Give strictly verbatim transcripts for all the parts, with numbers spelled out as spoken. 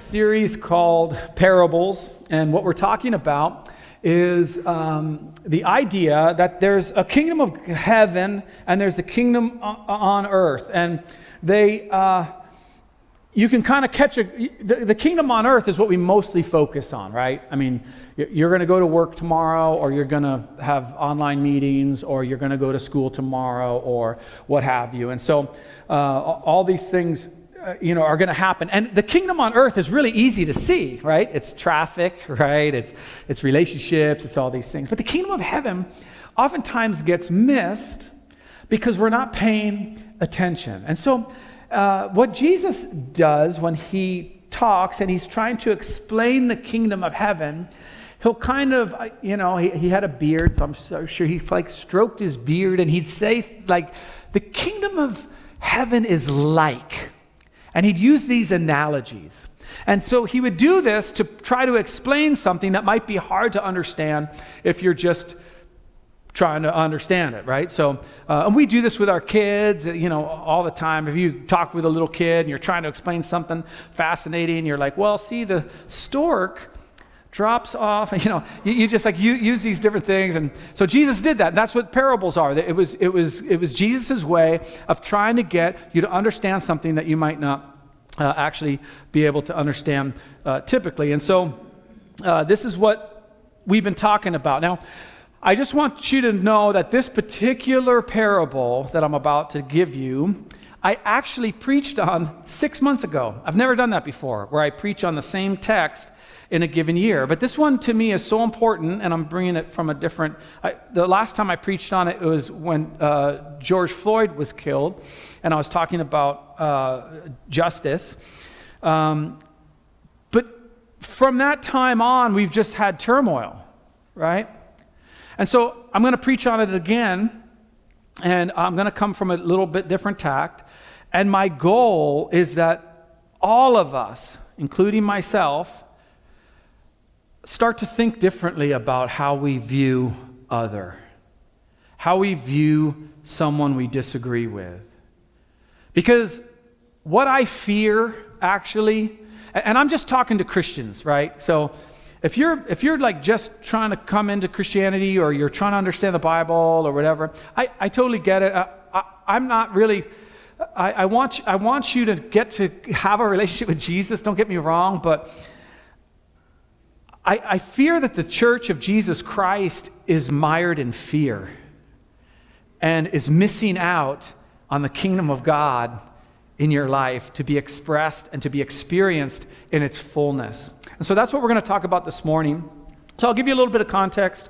Series called Parables, and what we're talking about is um, the idea that there's a kingdom of heaven and there's a kingdom on earth, and they uh, you can kind of catch a the, the kingdom on earth is what we mostly focus on, right? I mean, you're going to go to work tomorrow, or you're going to have online meetings, or you're going to go to school tomorrow, or what have you, and so uh, all these things Uh, you know, are going to happen. And the kingdom on earth is really easy to see, right? It's traffic, right? It's it's relationships, it's all these things. But the kingdom of heaven oftentimes gets missed because we're not paying attention. And so uh, what Jesus does when he talks and he's trying to explain the kingdom of heaven, he'll kind of, you know, he, he had a beard, so I'm so sure he like stroked his beard, and he'd say like, the kingdom of heaven is like... And he'd use these analogies. And so he would do this to try to explain something that might be hard to understand if you're just trying to understand it, right? So, uh, and we do this with our kids, you know, all the time. If you talk with a little kid and you're trying to explain something fascinating, you're like, well, see, the stork drops off, you know, you, you just like you use these different things. And so Jesus did that. And that's what parables are. It was it was it was Jesus's way of trying to get you to understand something that you might not uh, actually be able to understand uh, typically. And so uh, this is what we've been talking about. Now, I just want you to know that this particular parable that I'm about to give you, I actually preached on six months ago. I've never done that before, where I preach on the same text in a given year. But this one to me is so important, and I'm bringing it from a different... I, the last time I preached on it, it was when uh, George Floyd was killed, and I was talking about uh, justice. Um, but from that time on, we've just had turmoil, right? And so I'm going to preach on it again, and I'm going to come from a little bit different tact. And my goal is that all of us, including myself, start to think differently about how we view other, how we view someone we disagree with. Because what I fear, actually, and I'm just talking to Christians, right? So if you're if you're like just trying to come into Christianity, or you're trying to understand the Bible or whatever, I, I totally get it. I, I, I'm not really... I, I want I want you to get to have a relationship with Jesus, don't get me wrong, but... I, I fear that the Church of Jesus Christ is mired in fear and is missing out on the kingdom of God in your life to be expressed and to be experienced in its fullness. And so that's what we're going to talk about this morning. So I'll give you a little bit of context.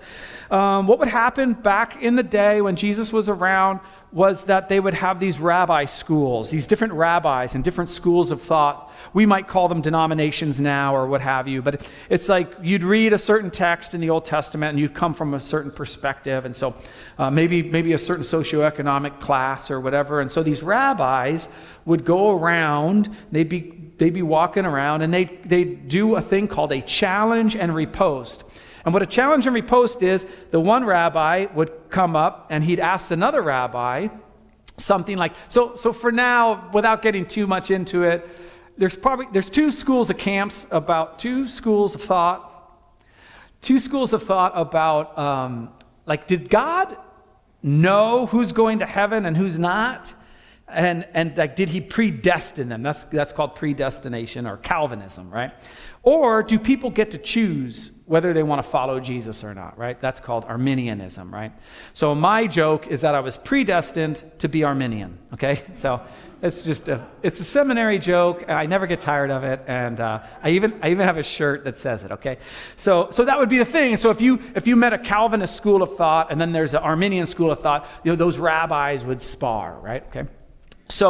Um, what would happen back in the day when Jesus was around was that they would have these rabbi schools, these different rabbis and different schools of thought. We might call them denominations now or what have you, but it's like you'd read a certain text in the Old Testament and you'd come from a certain perspective, and so uh, maybe maybe a certain socioeconomic class or whatever. And so these rabbis would go around, they'd be they'd be walking around, and they they'd do a thing called a challenge and riposte. And what a challenge and riposte is, the one rabbi would come up and he'd ask another rabbi something like, so so for now, without getting too much into it, there's probably, there's two schools of camps about, two schools of thought, two schools of thought about, um, like, did God know who's going to heaven and who's not? And and like, did he predestine them? That's that's called predestination or Calvinism, right? Or do people get to choose whether they want to follow Jesus or not, right? That's called Arminianism, right? So my joke is that I was predestined to be Arminian, okay? So it's just a it's a seminary joke, and I never get tired of it, and uh, I even I even have a shirt that says it, okay? So so that would be the thing. So if you if you met a Calvinist school of thought, and then there's an Arminian school of thought, you know, those rabbis would spar, right? Okay. So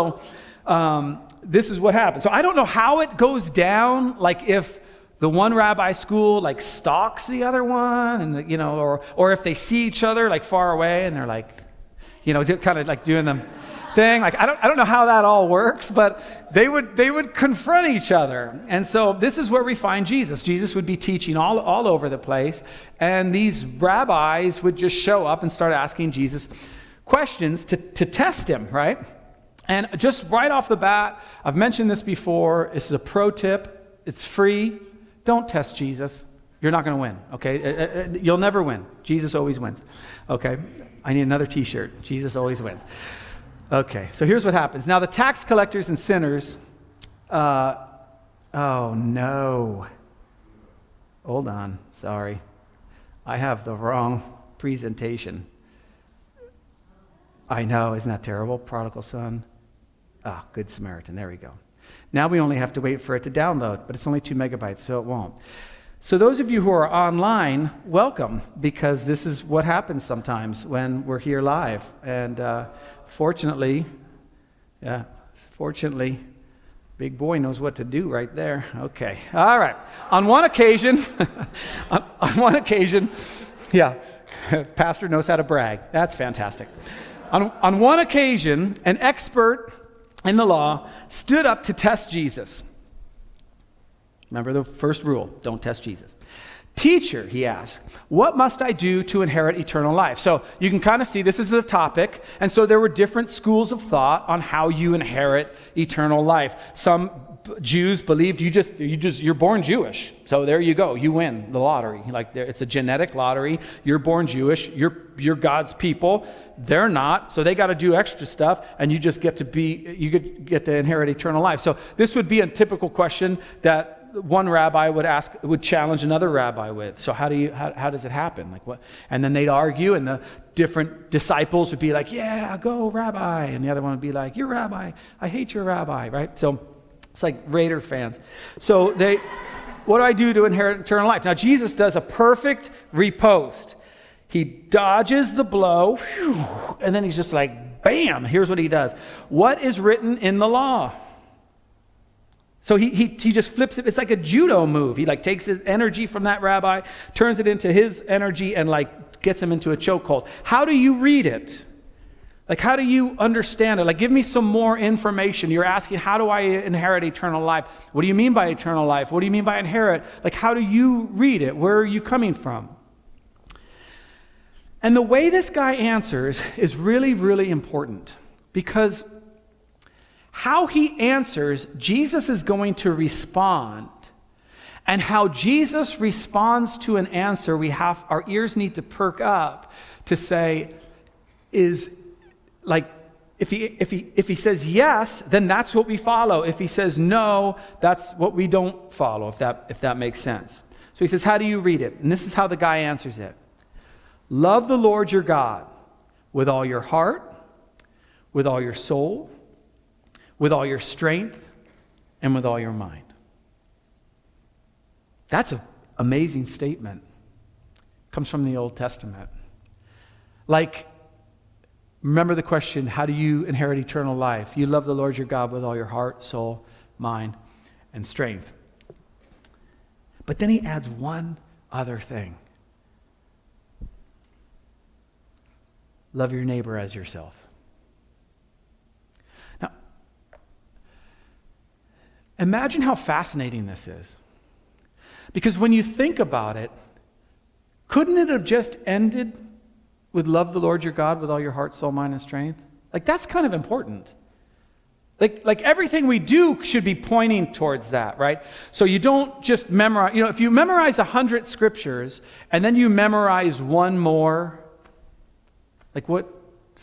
um, this is what happens. So I don't know how it goes down, like if the one rabbi school like stalks the other one, and you know, or or if they see each other like far away and they're like, you know, kind of like doing them, thing. Like, I don't, I don't know how that all works, but they would, they would confront each other. And so this is where we find Jesus. Jesus would be teaching all, all over the place, and these rabbis would just show up and start asking Jesus questions to, to test him, right? And just right off the bat, I've mentioned this before, this is a pro tip, it's free. Don't test Jesus. You're not going to win, okay? You'll never win. Jesus always wins, okay? I need another t-shirt. Jesus always wins. Okay, so here's what happens. Now, the tax collectors and sinners, uh, oh, no. Hold on, sorry. I have the wrong presentation. I know, isn't that terrible? Prodigal son. Ah, Good Samaritan, there we go. Now we only have to wait for it to download, but it's only two megabytes, so it won't. So those of you who are online, welcome, because this is what happens sometimes when we're here live. And uh, fortunately, yeah, fortunately, big boy knows what to do right there. Okay, all right. On one occasion, on, on one occasion, yeah, pastor knows how to brag. That's fantastic. On, on one occasion, an expert in the law stood up to test Jesus. Remember the first rule, don't test Jesus. Teacher, he asked, what must I do to inherit eternal life? So you can kind of see this is the topic. And so there were different schools of thought on how you inherit eternal life. Some Jews believed you just, you just, you're born Jewish. So there you go, you win the lottery. Like it's a genetic lottery. You're born Jewish, you're, you're God's people. They're not, so they got to do extra stuff, and you just get to be, you get to inherit eternal life. So this would be a typical question that one rabbi would ask, would challenge another rabbi with. So how do you, how, how does it happen? Like what? And then they'd argue, and the different disciples would be like, yeah, go rabbi. And the other one would be like, your rabbi, I hate your rabbi, right? So it's like Raider fans. So they, what do I do to inherit eternal life? Now Jesus does a perfect riposte. He dodges the blow, whew, and then he's just like, bam, here's what he does. What is written in the law? So he, he he just flips it. It's like a judo move. He like takes his energy from that rabbi, turns it into his energy, and like gets him into a chokehold. How do you read it? Like, how do you understand it? Like, give me some more information. You're asking, how do I inherit eternal life? What do you mean by eternal life? What do you mean by inherit? Like, how do you read it? Where are you coming from? And the way this guy answers is really, really important, because how he answers, Jesus is going to respond. And how Jesus responds to an answer, we have, our ears need to perk up to say, is like, if he, if he, if he says yes, then that's what we follow. If he says no, that's what we don't follow, if that, if that makes sense. So he says, how do you read it? And this is how the guy answers it. Love the Lord your God with all your heart, with all your soul, with all your strength, and with all your mind. That's an amazing statement. Comes from the Old Testament. Like, remember the question, how do you inherit eternal life? You love the Lord your God with all your heart, soul, mind, and strength. But then he adds one other thing. Love your neighbor as yourself. Imagine how fascinating this is. Because when you think about it, couldn't it have just ended with love the Lord your God with all your heart, soul, mind, and strength? Like, that's kind of important. Like, like everything we do should be pointing towards that, right? So you don't just memorize, you know, if you memorize one hundred scriptures and then you memorize one more, like what,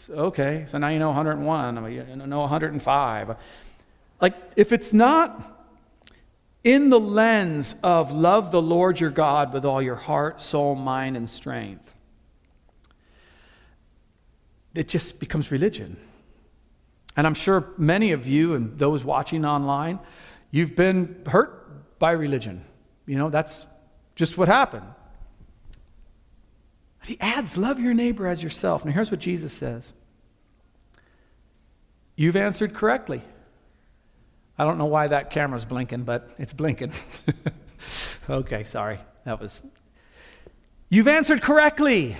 okay, so now you know one hundred one, you know one hundred five. Like, if it's not in the lens of love the Lord your God with all your heart, soul, mind, and strength, it just becomes religion. And I'm sure many of you and those watching online, you've been hurt by religion. You know, that's just what happened. But he adds, love your neighbor as yourself. Now, here's what Jesus says. You've answered correctly. I don't know why that camera's blinking, but it's blinking. Okay, sorry. That was. You've answered correctly.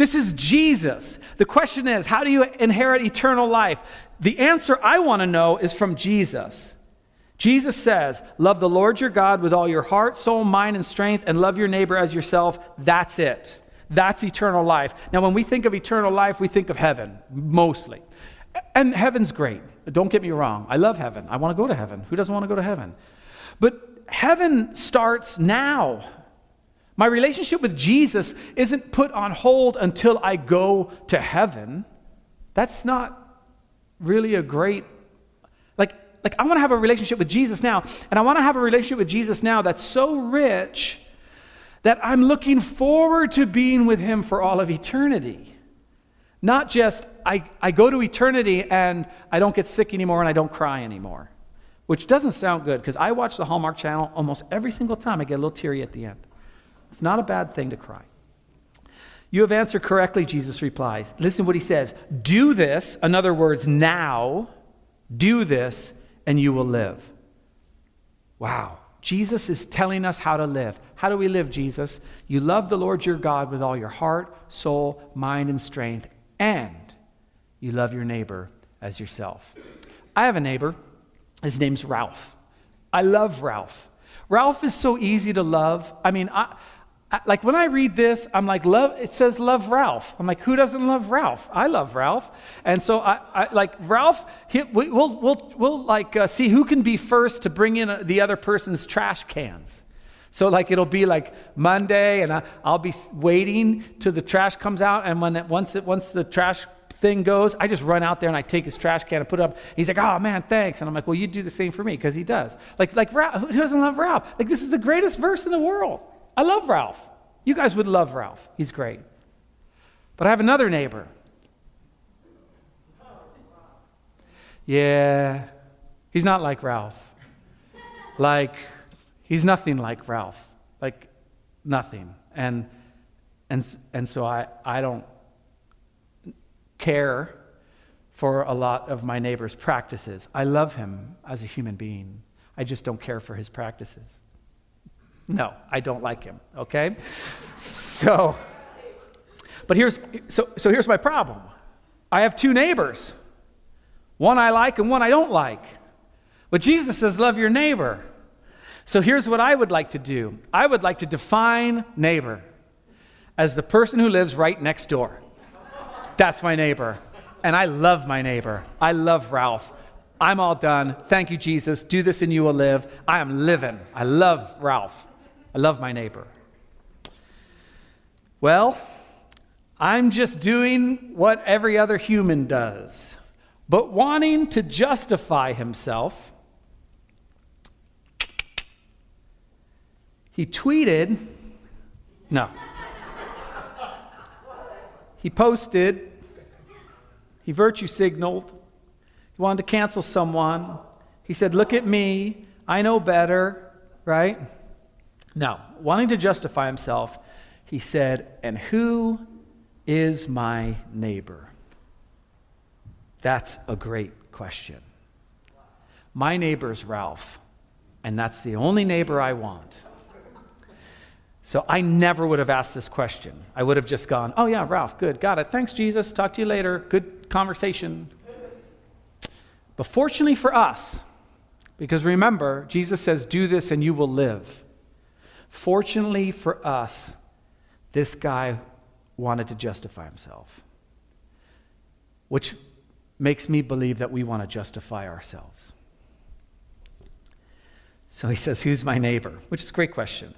This is Jesus. The question is, how do you inherit eternal life? The answer I want to know is from Jesus. Jesus says, love the Lord your God with all your heart, soul, mind, and strength, and love your neighbor as yourself. That's it. That's eternal life. Now, when we think of eternal life, we think of heaven, mostly. And heaven's great. Don't get me wrong. I love heaven. I want to go to heaven. Who doesn't want to go to heaven? But heaven starts now. My relationship with Jesus isn't put on hold until I go to heaven. That's not really a great... Like, like I want to have a relationship with Jesus now, and I want to have a relationship with Jesus now that's so rich that I'm looking forward to being with him for all of eternity. Not just, I, I go to eternity and I don't get sick anymore and I don't cry anymore. Which doesn't sound good, because I watch the Hallmark Channel almost every single time. I get a little teary at the end. It's not a bad thing to cry. You have answered correctly, Jesus replies. Listen what he says. Do this, in other words, now, do this, and you will live. Wow. Jesus is telling us how to live. How do we live, Jesus? You love the Lord your God with all your heart, soul, mind, and strength, and you love your neighbor as yourself. I have a neighbor. His name's Ralph. I love Ralph. Ralph is so easy to love. I mean, I, I, like when I read this, I'm like, love. It says love Ralph. I'm like, who doesn't love Ralph? I love Ralph. And so I, I like Ralph. He, we'll we'll we'll like uh, see who can be first to bring in a, the other person's trash cans. So like it'll be like Monday, and I, I'll be waiting till the trash comes out, and when it, once it once the trash thing goes, I just run out there and I take his trash can and put it up. He's like, oh man, thanks. And I'm like, well, you do the same for me, because he does. Like, like Ralph, who doesn't love Ralph? Like, this is the greatest verse in the world. I love Ralph. You guys would love Ralph. He's great. But I have another neighbor. Yeah, he's not like Ralph. Like, he's nothing like Ralph. Like, nothing. And and and so I, I don't care for a lot of my neighbor's practices. I love him as a human being. I just don't care for his practices. No, I don't like him, okay? So, but here's, so, so here's my problem. I have two neighbors. One I like and one I don't like. But Jesus says, love your neighbor. So here's what I would like to do. I would like to define neighbor as the person who lives right next door. That's my neighbor. And I love my neighbor. I love Ralph. I'm all done. Thank you, Jesus. Do this and you will live. I am living. I love Ralph. I love my neighbor. Well, I'm just doing what every other human does. But wanting to justify himself, he tweeted, no. He posted. He virtue signaled. He wanted to cancel someone. He said, look at me. I know better, right? No. Wanting to justify himself, he said, and who is my neighbor? That's a great question. My neighbor's Ralph, and that's the only neighbor I want. So I never would have asked this question. I would have just gone, oh yeah, Ralph, good, got it. Thanks, Jesus, talk to you later. Good conversation. But fortunately for us, because remember, Jesus says, do this and you will live. Fortunately for us, this guy wanted to justify himself, which makes me believe that we want to justify ourselves. So he says, who's my neighbor? Which is a great question.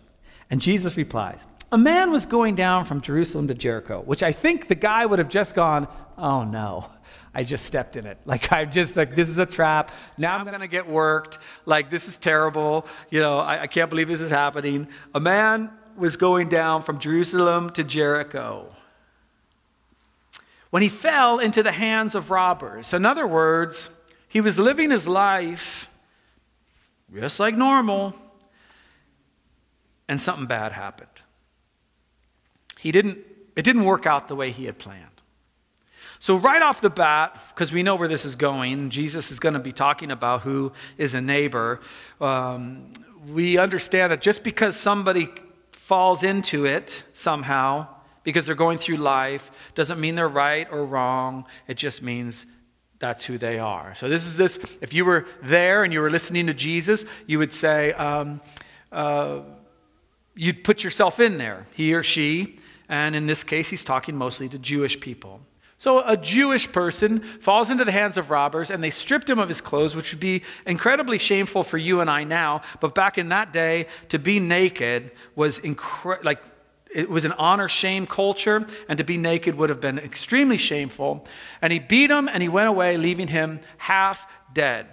And Jesus replies, a man was going down from Jerusalem to Jericho, which I think the guy would have just gone, oh no, I just stepped in it. Like, I'm just like, this is a trap. Now I'm going to get worked. Like, this is terrible. You know, I, I can't believe this is happening. A man was going down from Jerusalem to Jericho when he fell into the hands of robbers. In other words, he was living his life just like normal. And something bad happened. He didn't, it didn't work out the way he had planned. So right off the bat, because we know where this is going, Jesus is going to be talking about who is a neighbor. Um, we understand that just because somebody falls into it somehow because they're going through life. Doesn't mean they're right or wrong. It just means that's who they are. So this is this, if you were there and you were listening to Jesus, you would say, um, uh, you'd put yourself in there, he or she. And in this case, he's talking mostly to Jewish people. So a Jewish person falls into the hands of robbers, and they stripped him of his clothes, which would be incredibly shameful for you and I now. But back in that day, to be naked was incre- like it was an honor-shame culture, and to be naked would have been extremely shameful. And he beat him, and he went away, leaving him half dead.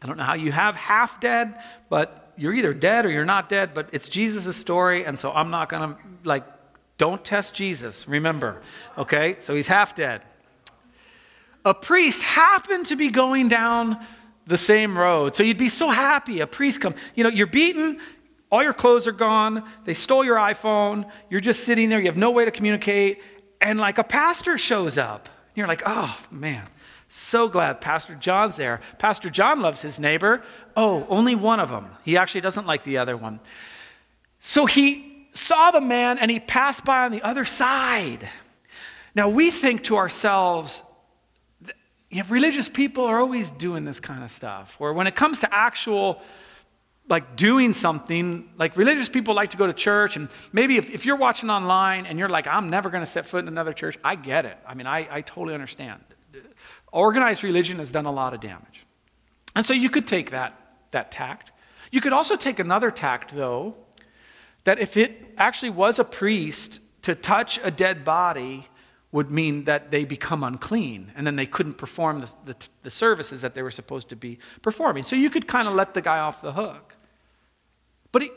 I don't know how you have half dead, but you're either dead or you're not dead. But it's Jesus' story, and so I'm not going to like. Don't test Jesus, remember. Okay, so he's half dead. A priest happened to be going down the same road. So you'd be so happy. A priest comes, you know, you're beaten. All your clothes are gone. They stole your iPhone. You're just sitting there. You have no way to communicate. And like a pastor shows up. You're like, oh, man, so glad Pastor John's there. Pastor John loves his neighbor. Oh, only one of them. He actually doesn't like the other one. So he saw the man, and he passed by on the other side. Now, we think to ourselves, yeah, religious people are always doing this kind of stuff. Or when it comes to actual, like, doing something, like, religious people like to go to church, and maybe if, if you're watching online, and you're like, I'm never going to set foot in another church, I get it. I mean, I, I totally understand. Organized religion has done a lot of damage. And so you could take that, that tact. You could also take another tact, though, that if it actually was a priest, to touch a dead body would mean that they become unclean, and then they couldn't perform the, the, the services that they were supposed to be performing. So you could kind of let the guy off the hook. But he,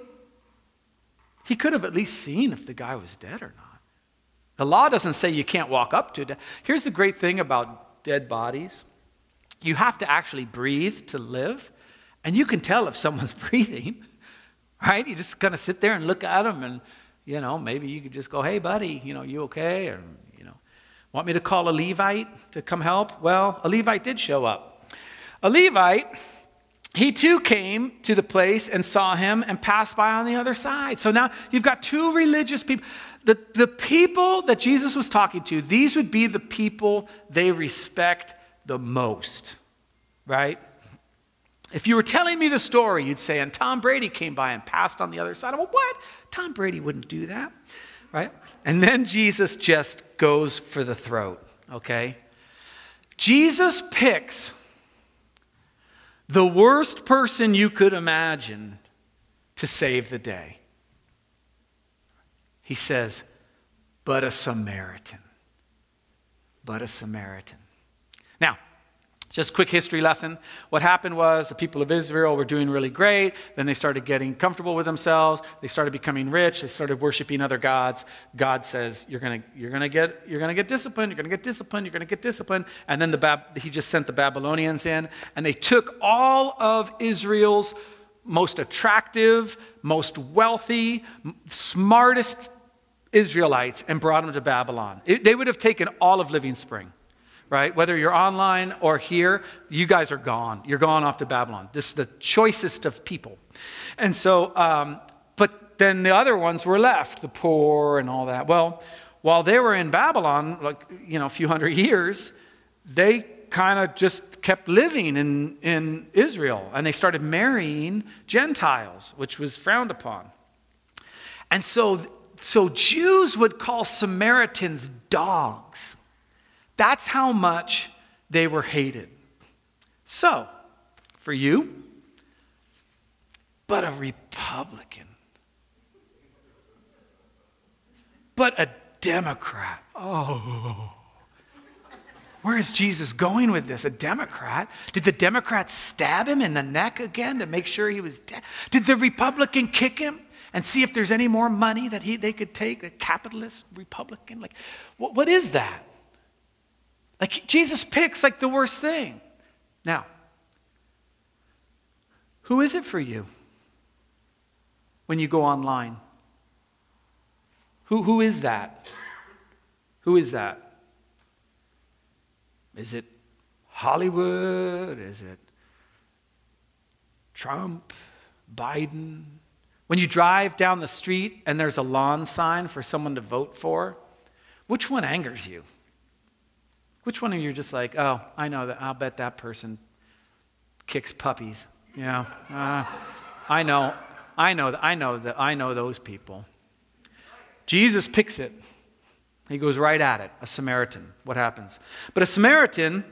he could have at least seen if the guy was dead or not. The law doesn't say you can't walk up to it. Here's the great thing about dead bodies. You have to actually breathe to live, and you can tell if someone's breathing. Right? You just kind of sit there and look at them, and, you know, maybe you could just go, hey, buddy, you know, you okay? Or, you know, want me to call a Levite to come help? Well, a Levite did show up. A Levite, he too came to the place and saw him and passed by on the other side. So now you've got two religious people. The, the people that Jesus was talking to, these would be the people they respect the most, right? If you were telling me the story, you'd say, and Tom Brady came by and passed on the other side. Well, what? Tom Brady wouldn't do that, right? And then Jesus just goes for the throat, okay? Jesus picks the worst person you could imagine to save the day. He says, but a Samaritan. But a Samaritan. Now, just a quick history lesson. What happened was the people of Israel were doing really great. Then they started getting comfortable with themselves. They started becoming rich. They started worshiping other gods. God says, "You're gonna, you're gonna get, you're gonna get disciplined. You're gonna get disciplined. You're gonna get disciplined." And then the Bab- he just sent the Babylonians in, and they took all of Israel's most attractive, most wealthy, smartest Israelites and brought them to Babylon. It, they would have taken all of Living Spring. Right? Whether you're online or here, you guys are gone. You're gone off to Babylon. This is the choicest of people. And so, um, but then the other ones were left, the poor and all that. Well, while they were in Babylon, like, you know, a few hundred years, they kind of just kept living in, in Israel. And they started marrying Gentiles, which was frowned upon. And so, so Jews would call Samaritans dogs. That's how much they were hated. So, for you, but a Republican, but a Democrat. Oh, where is Jesus going with this? A Democrat? Did the Democrat stab him in the neck again to make sure he was dead? Did the Republican kick him and see if there's any more money that he they could take? The capitalist Republican? Like, what, what is that? Like, Jesus picks, like, the worst thing. Now, who is it for you when you go online? Who, who is that? Who is that? Is it Hollywood? Is it Trump, Biden, When you drive down the street and there's a lawn sign for someone to vote for, which one angers you? Which one are you just like, oh, I know that, I'll bet that person kicks puppies. You know, uh, I know, I know, I know that I know those people. Jesus picks it. He goes right at it, a Samaritan. What happens? But a Samaritan,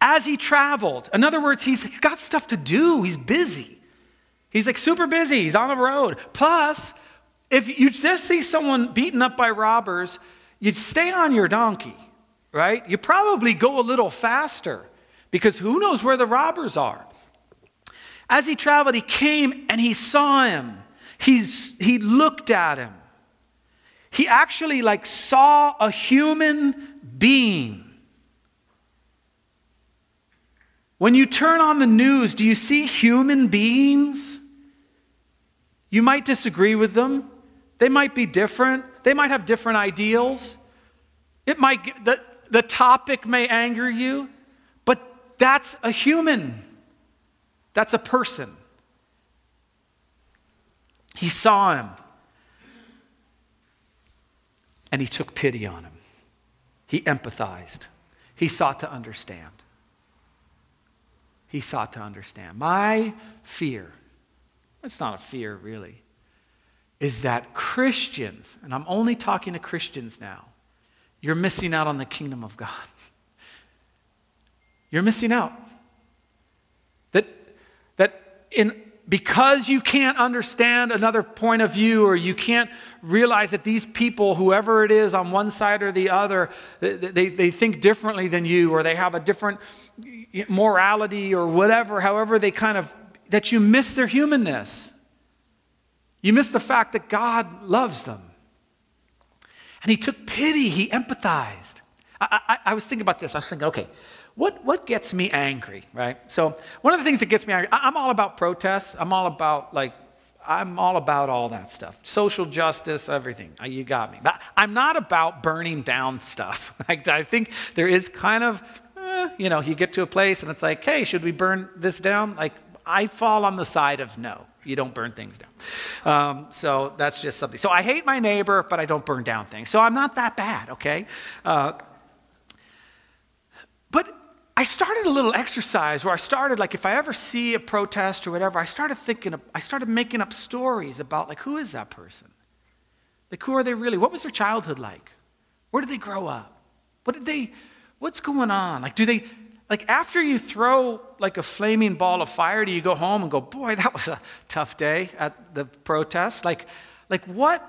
as he traveled, in other words, he's got stuff to do. He's busy. He's like super busy. He's on the road. Plus, if you just see someone beaten up by robbers, you'd stay on your donkey, right? You probably go a little faster because who knows where the robbers are. As he traveled, he came and he saw him. He's, he looked at him. He actually like saw a human being. When you turn on the news, do you see human beings? You might disagree with them. They might be different. They might have different ideals. It might the, the topic may anger you, but that's a human. That's a person. He saw him. And he took pity on him. He empathized. He sought to understand. He sought to understand. My fear, it's not a fear really, is that Christians, and I'm only talking to Christians now, you're missing out on the kingdom of God. You're missing out. That, that in Because you can't understand another point of view, or you can't realize that these people, whoever it is on one side or the other, they, they, they think differently than you, or they have a different morality or whatever, however they kind of, that you miss their humanness. You miss the fact that God loves them. And he took pity. He empathized. I, I, I was thinking about this. I was thinking, okay, What what gets me angry, right? So one of the things that gets me angry, I, I'm all about protests. I'm all about, like, I'm all about all that stuff. Social justice, everything. You got me. But I'm not about burning down stuff. I, I think there is kind of, eh, you know, you get to a place and it's like, hey, should we burn this down? Like, I fall on the side of no. You don't burn things down. Um, so that's just something. So I hate my neighbor, but I don't burn down things. So I'm not that bad, okay? Uh, but... I started a little exercise where I started, like, if I ever see a protest or whatever, I started thinking, of, I started making up stories about, like, who is that person? Like, who are they really? What was their childhood like? Where did they grow up? What did they, what's going on? Like, do they, like, after you throw, like, a flaming ball of fire, do you go home and go, boy, that was a tough day at the protest? Like, like, what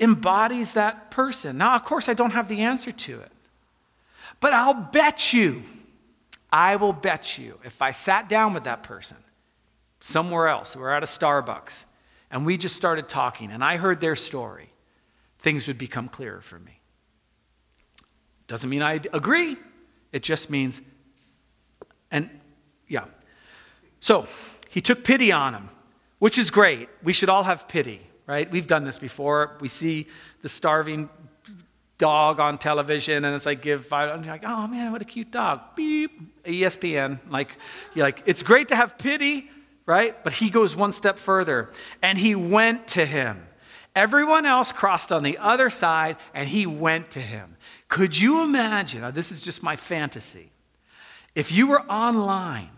embodies that person? Now, of course, I don't have the answer to it, but I'll bet you, I will bet you, if I sat down with that person somewhere else, we're at a Starbucks, and we just started talking, and I heard their story, things would become clearer for me. Doesn't mean I agree. It just means, and yeah. So he took pity on him, which is great. We should all have pity, right? We've done this before. We see the starving dog on television, and it's like, give five, and you're like, oh man, what a cute dog. Beep, E S P N. Like, you're like, it's great to have pity, right? But he goes one step further, and he went to him. Everyone else crossed on the other side, and he went to him. Could you imagine? Now, this is just my fantasy. If you were online,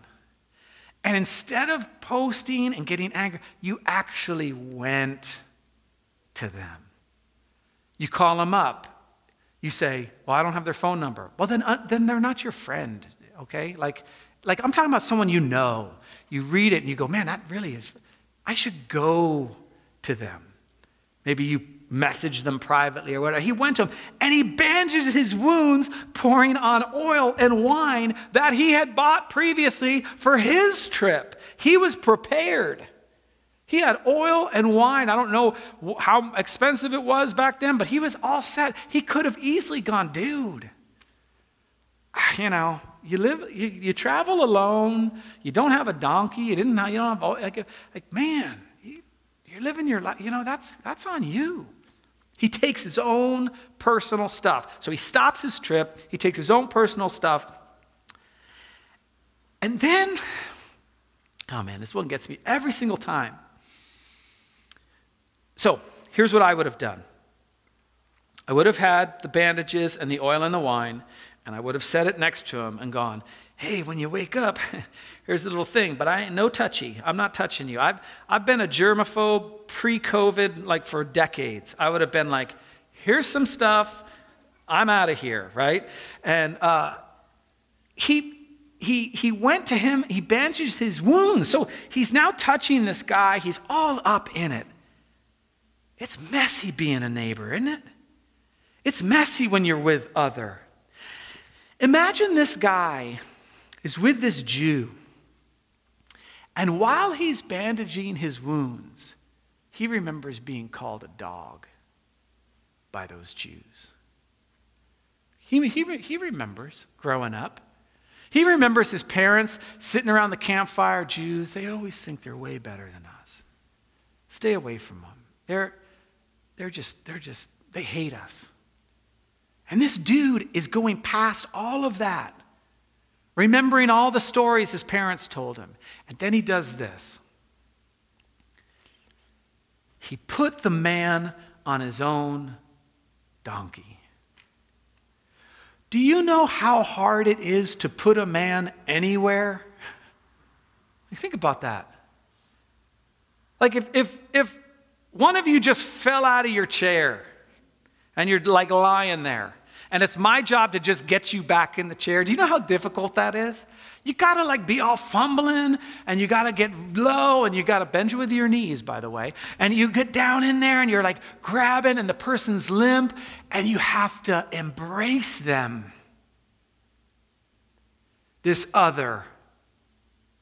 and instead of posting and getting angry, you actually went to them. You call them up. You say, well, I don't have their phone number. Well, then uh, then they're not your friend, okay? Like, like I'm talking about someone you know. You read it and you go, man, that really is, I should go to them. Maybe you message them privately or whatever. He went to him and he bandages his wounds, pouring on oil and wine that he had bought previously for his trip. He was prepared. He had oil and wine. I don't know how expensive it was back then, but he was all set. He could have easily gone, dude, you know, you live, you, you travel alone. You don't have a donkey. You didn't. You don't have like, like man. You, you're living your life. You know, that's that's on you. He takes his own personal stuff. So he stops his trip. He takes his own personal stuff, and then, oh man, this one gets me every single time. So here's what I would have done. I would have had the bandages and the oil and the wine, and I would have set it next to him and gone, hey, when you wake up, here's the little thing, but I ain't no touchy. I'm not touching you. I've I've been a germaphobe pre-COVID, like for decades. I would have been like, here's some stuff. I'm out of here, right? And uh, he he he went to him. He bandaged his wounds. So he's now touching this guy. He's all up in it. It's messy being a neighbor, isn't it? It's messy when you're with other. Imagine this guy is with this Jew, and while he's bandaging his wounds, he remembers being called a dog by those Jews. He, he, he remembers growing up. He remembers his parents sitting around the campfire. Jews, they always think they're way better than us. Stay away from them. They're, they're just, they're just, they hate us. And this dude is going past all of that, remembering all the stories his parents told him. And then he does this. He put the man on his own donkey. Do you know how hard it is to put a man anywhere? Think about that. Like if if if one of you just fell out of your chair and you're like lying there, and it's my job to just get you back in the chair. Do you know how difficult that is? You gotta like be all fumbling, and you gotta get low, and you gotta bend with your knees, by the way. And you get down in there, and you're like grabbing, and the person's limp, and you have to embrace them. This other,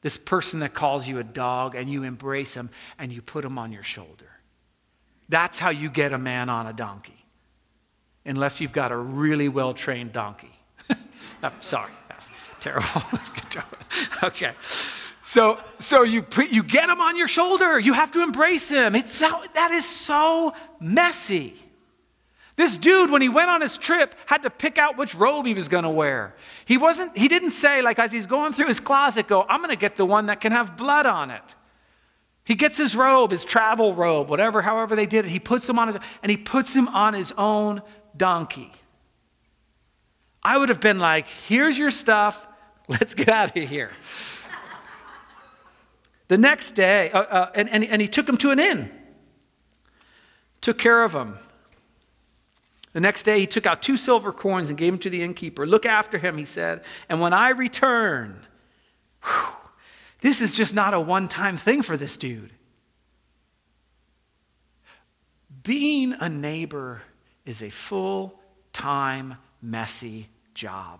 this person that calls you a dog, and you embrace him, and you put him on your shoulder. That's how you get a man on a donkey. Unless you've got a really well-trained donkey. I'm sorry, that's terrible. Okay, so so you put, you get him on your shoulder. You have to embrace him. It's so, that is so messy. This dude, when he went on his trip, had to pick out which robe he was going to wear. He wasn't. He didn't say, like as he's going through his closet, go, I'm going to get the one that can have blood on it. He gets his robe, his travel robe, whatever, however they did it. He puts him on his, and he puts him on his own donkey. I would have been like, here's your stuff, let's get out of here. The next day, uh, uh, and, and, and he took him to an inn, took care of him. The next day he took out two silver coins and gave them to the innkeeper. Look after him, he said, and when I return, whew, this is just not a one-time thing for this dude. Being a neighbor is a full-time, messy job.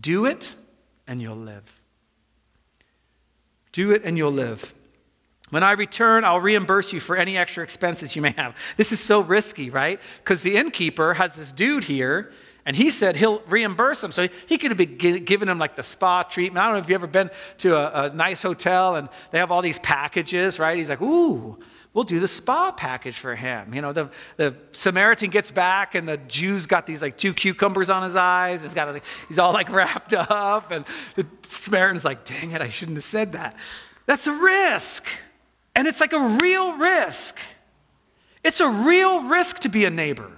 Do it, and you'll live. Do it, and you'll live. When I return, I'll reimburse you for any extra expenses you may have. This is so risky, right? Because the innkeeper has this dude here, and he said he'll reimburse him. So he could have been giving him like the spa treatment. I don't know if you've ever been to a, a nice hotel, and they have all these packages, right? He's like, ooh, we'll do the spa package for him. You know, the, the Samaritan gets back, and the Jew's got these like two cucumbers on his eyes. He's got like, he's all like wrapped up, and the Samaritan's like, dang it, I shouldn't have said that. That's a risk. And it's like a real risk. It's a real risk to be a neighbor.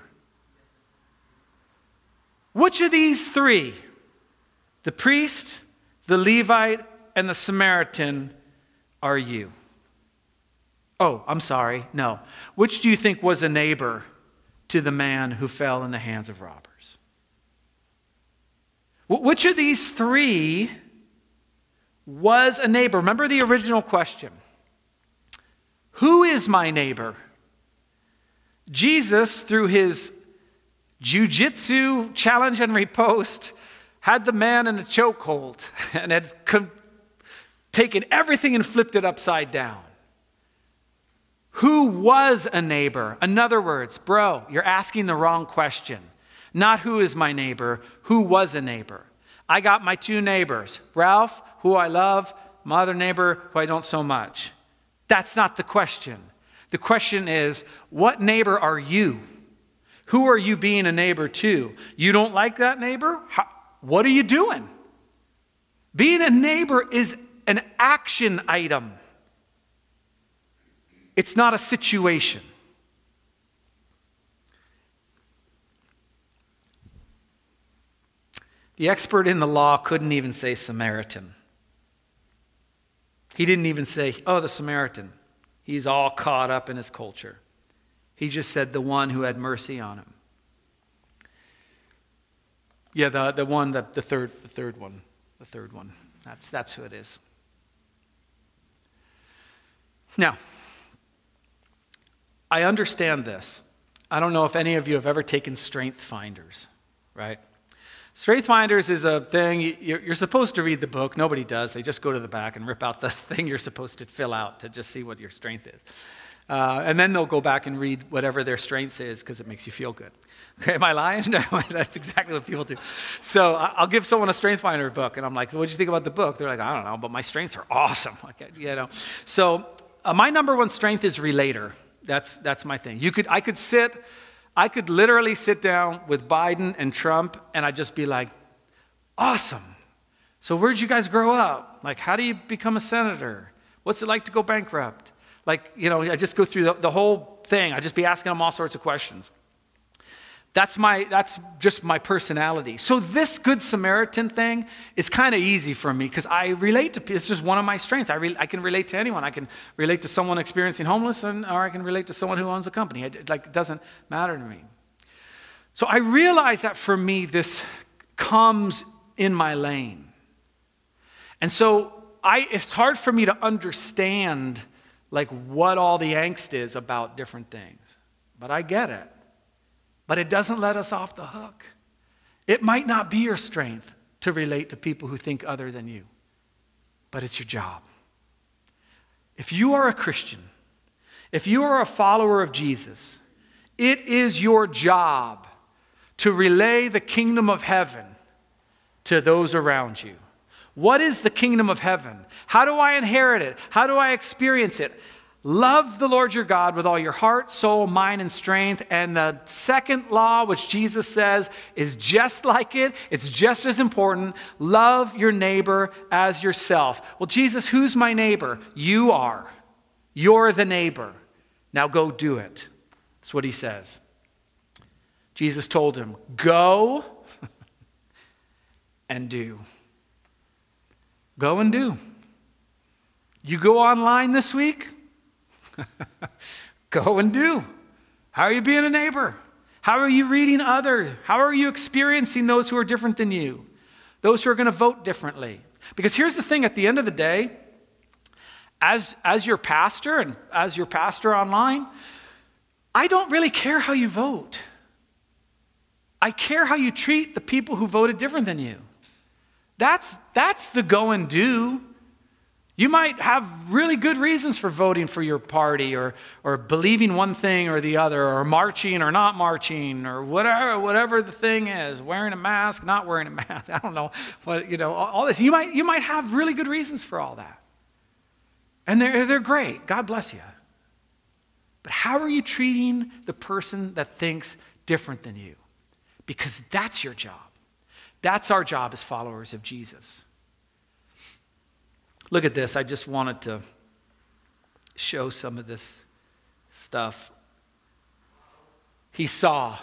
Which of these three, the priest, the Levite, and the Samaritan, are you? Oh, I'm sorry, no. Which do you think was a neighbor to the man who fell in the hands of robbers? Which of these three was a neighbor? Remember the original question. Who is my neighbor? Jesus, through his jiu-jitsu challenge and riposte, had the man in a chokehold and had com- taken everything and flipped it upside down. Who was a neighbor? In other words, bro, you're asking the wrong question. Not who is my neighbor, who was a neighbor? I got my two neighbors, Ralph, who I love, my other neighbor, who I don't so much. That's not the question. The question is, what neighbor are you? Who are you being a neighbor to? You don't like that neighbor? How, what are you doing? Being a neighbor is an action item. It's not a situation. The expert in the law couldn't even say Samaritan. He didn't even say, oh, the Samaritan. He's all caught up in his culture. He just said the one who had mercy on him. Yeah, the, the one, the, the third, the third one. The third one. That's, that's who it is. Now, I understand this. I don't know if any of you have ever taken Strength Finders, right? Strength Finders is a thing, you're supposed to read the book. Nobody does. They just go to the back and rip out the thing you're supposed to fill out to just see what your strength is. Uh, and then they'll go back and read whatever their strength is because it makes you feel good. Okay, am I lying? No, that's exactly what people do. So I'll give someone a Strength Finder book, and I'm like, what did you think about the book? They're like, I don't know, but my strengths are awesome. Like, you know. So uh, my number one strength is relator. That's that's my thing. You could I could sit, I could literally sit down with Biden and Trump, and I'd just be like, awesome. So where'd you guys grow up? Like, how do you become a senator? What's it like to go bankrupt? Like, you know, I just go through the, the whole thing. I'd just be asking them all sorts of questions. That's my, that's just my personality. So this Good Samaritan thing is kind of easy for me because I relate to people. It's just one of my strengths. I re, I can relate to anyone. I can relate to someone experiencing homelessness, or I can relate to someone who owns a company. It, like, it doesn't matter to me. So I realize that for me, this comes in my lane. And so I, it's hard for me to understand like what all the angst is about different things. But I get it. But it doesn't let us off the hook. It might not be your strength to relate to people who think other than you, but it's your job. If you are a Christian, if you are a follower of Jesus, it is your job to relay the kingdom of heaven to those around you. What is the kingdom of heaven? How do I inherit it? How do I experience it? Love the Lord your God with all your heart, soul, mind, and strength. And the second law, which Jesus says is just like it, it's just as important. Love your neighbor as yourself. Well, Jesus, who's my neighbor? You are. You're the neighbor. Now go do it. That's what he says. Jesus told him, go and do. Go and do. You go online this week? Go and do. How are you being a neighbor? How are you reading others? How are you experiencing those who are different than you? Those who are going to vote differently? Because here's the thing, at the end of the day, as, as your pastor and as your pastor online, I don't really care how you vote. I care how you treat the people who voted different than you. That's that's the go and do. You might have really good reasons for voting for your party or or believing one thing or the other or marching or not marching or whatever whatever the thing is, wearing a mask, not wearing a mask. I don't know, but you know, all, all this. You might you might have really good reasons for all that. And they're they're great. God bless you. But how are you treating the person that thinks different than you? Because that's your job. That's our job as followers of Jesus. Look at this. I just wanted to show some of this stuff. He saw.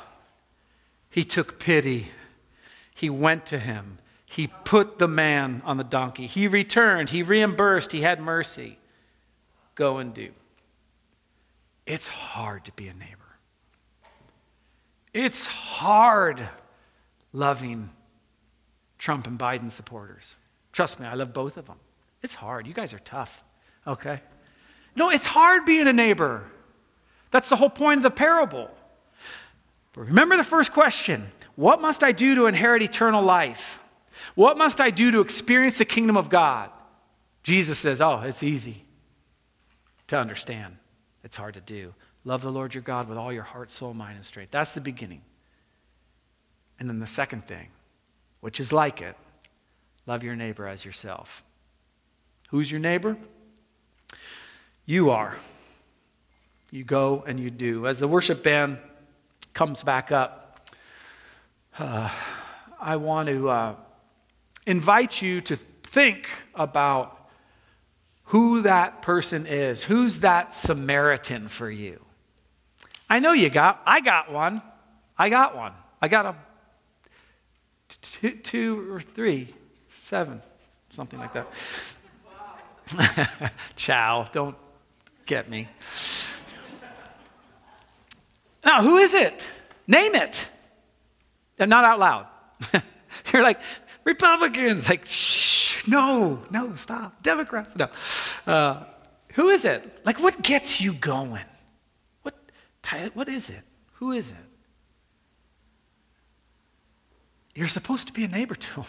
He took pity. He went to him. He put the man on the donkey. He returned. He reimbursed. He had mercy. Go and do. It's hard to be a neighbor. It's hard loving Trump and Biden supporters. Trust me, I love both of them. It's hard. You guys are tough, okay? No, it's hard being a neighbor. That's the whole point of the parable. But remember the first question. What must I do to inherit eternal life? What must I do to experience the kingdom of God? Jesus says, oh, it's easy to understand. It's hard to do. Love the Lord your God with all your heart, soul, mind, and strength. That's the beginning. And then the second thing, which is like it, love your neighbor as yourself. Who's your neighbor? You are. You go and you do. As the worship band comes back up, uh, I want to uh, invite you to think about who that person is. Who's that Samaritan for you? I know you got, I got one. I got one. I got a two, two or three, seven, something like that. Wow. Chow, don't get me. Now, who is it? Name it. And not out loud. You're like, Republicans. Like, shh, no, no, stop. Democrats, no. Uh, who is it? Like, what gets you going? What, what is it? Who is it? You're supposed to be a neighbor to them.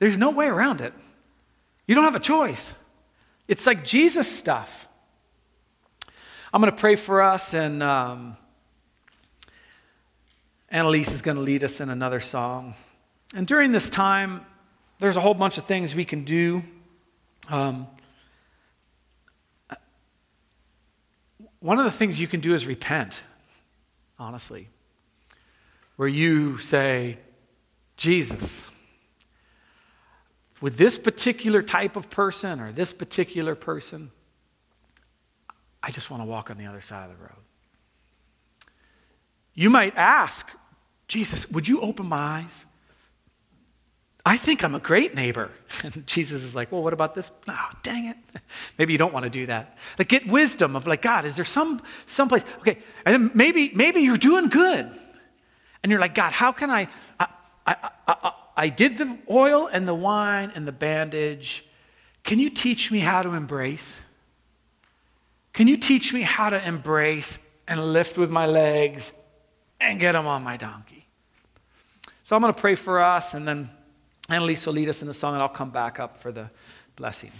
There's no way around it. You don't have a choice. It's like Jesus stuff. I'm going to pray for us, and um, Annalise is going to lead us in another song. And during this time, there's a whole bunch of things we can do. Um, one of the things you can do is repent, honestly, where you say, Jesus, with this particular type of person or this particular person, I just want to walk on the other side of the road. You might ask, Jesus, would you open my eyes? I think I'm a great neighbor. And Jesus is like, well, what about this? No, oh, dang it. Maybe you don't want to do that. Like, get wisdom of like, God, is there some someplace? Okay, and then maybe maybe you're doing good. And you're like, God, how can I... I I, I, I did the oil and the wine and the bandage. Can you teach me how to embrace? Can you teach me how to embrace and lift with my legs and get them on my donkey? So I'm going to pray for us, and then Annalise will lead us in the song, and I'll come back up for the blessing.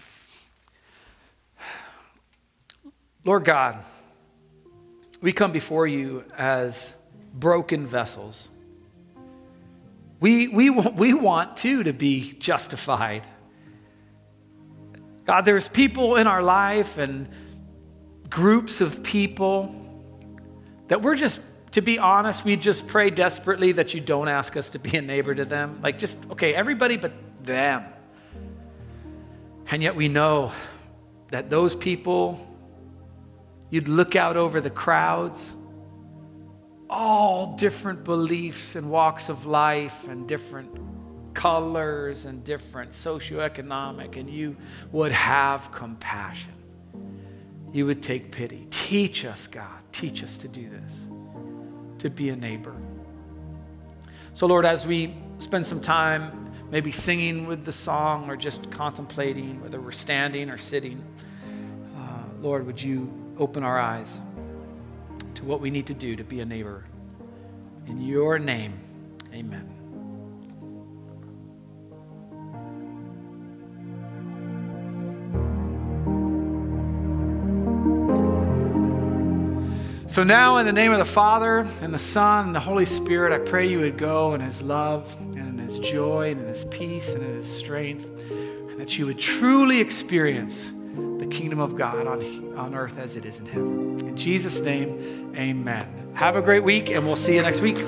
Lord God, we come before you as broken vessels. We we we want too to be justified. God, there's people in our life and groups of people that we're just, to be honest, we just pray desperately that you don't ask us to be a neighbor to them. Like just, okay, everybody but them. And yet we know that those people, you'd look out over the crowds, all different beliefs and walks of life and different colors and different socioeconomic, and you would have compassion. You would take pity. Teach us, God. Teach us to do this, to be a neighbor. So, Lord, as we spend some time maybe singing with the song or just contemplating, whether we're standing or sitting, uh, Lord, would you open our eyes to what we need to do to be a neighbor. In your name, amen. So now in the name of the Father, and the Son, and the Holy Spirit, I pray you would go in his love, and in his joy, and in his peace, and in his strength, and that you would truly experience the kingdom of God on, on earth as it is in heaven. In Jesus' name, amen. Have a great week, and we'll see you next week.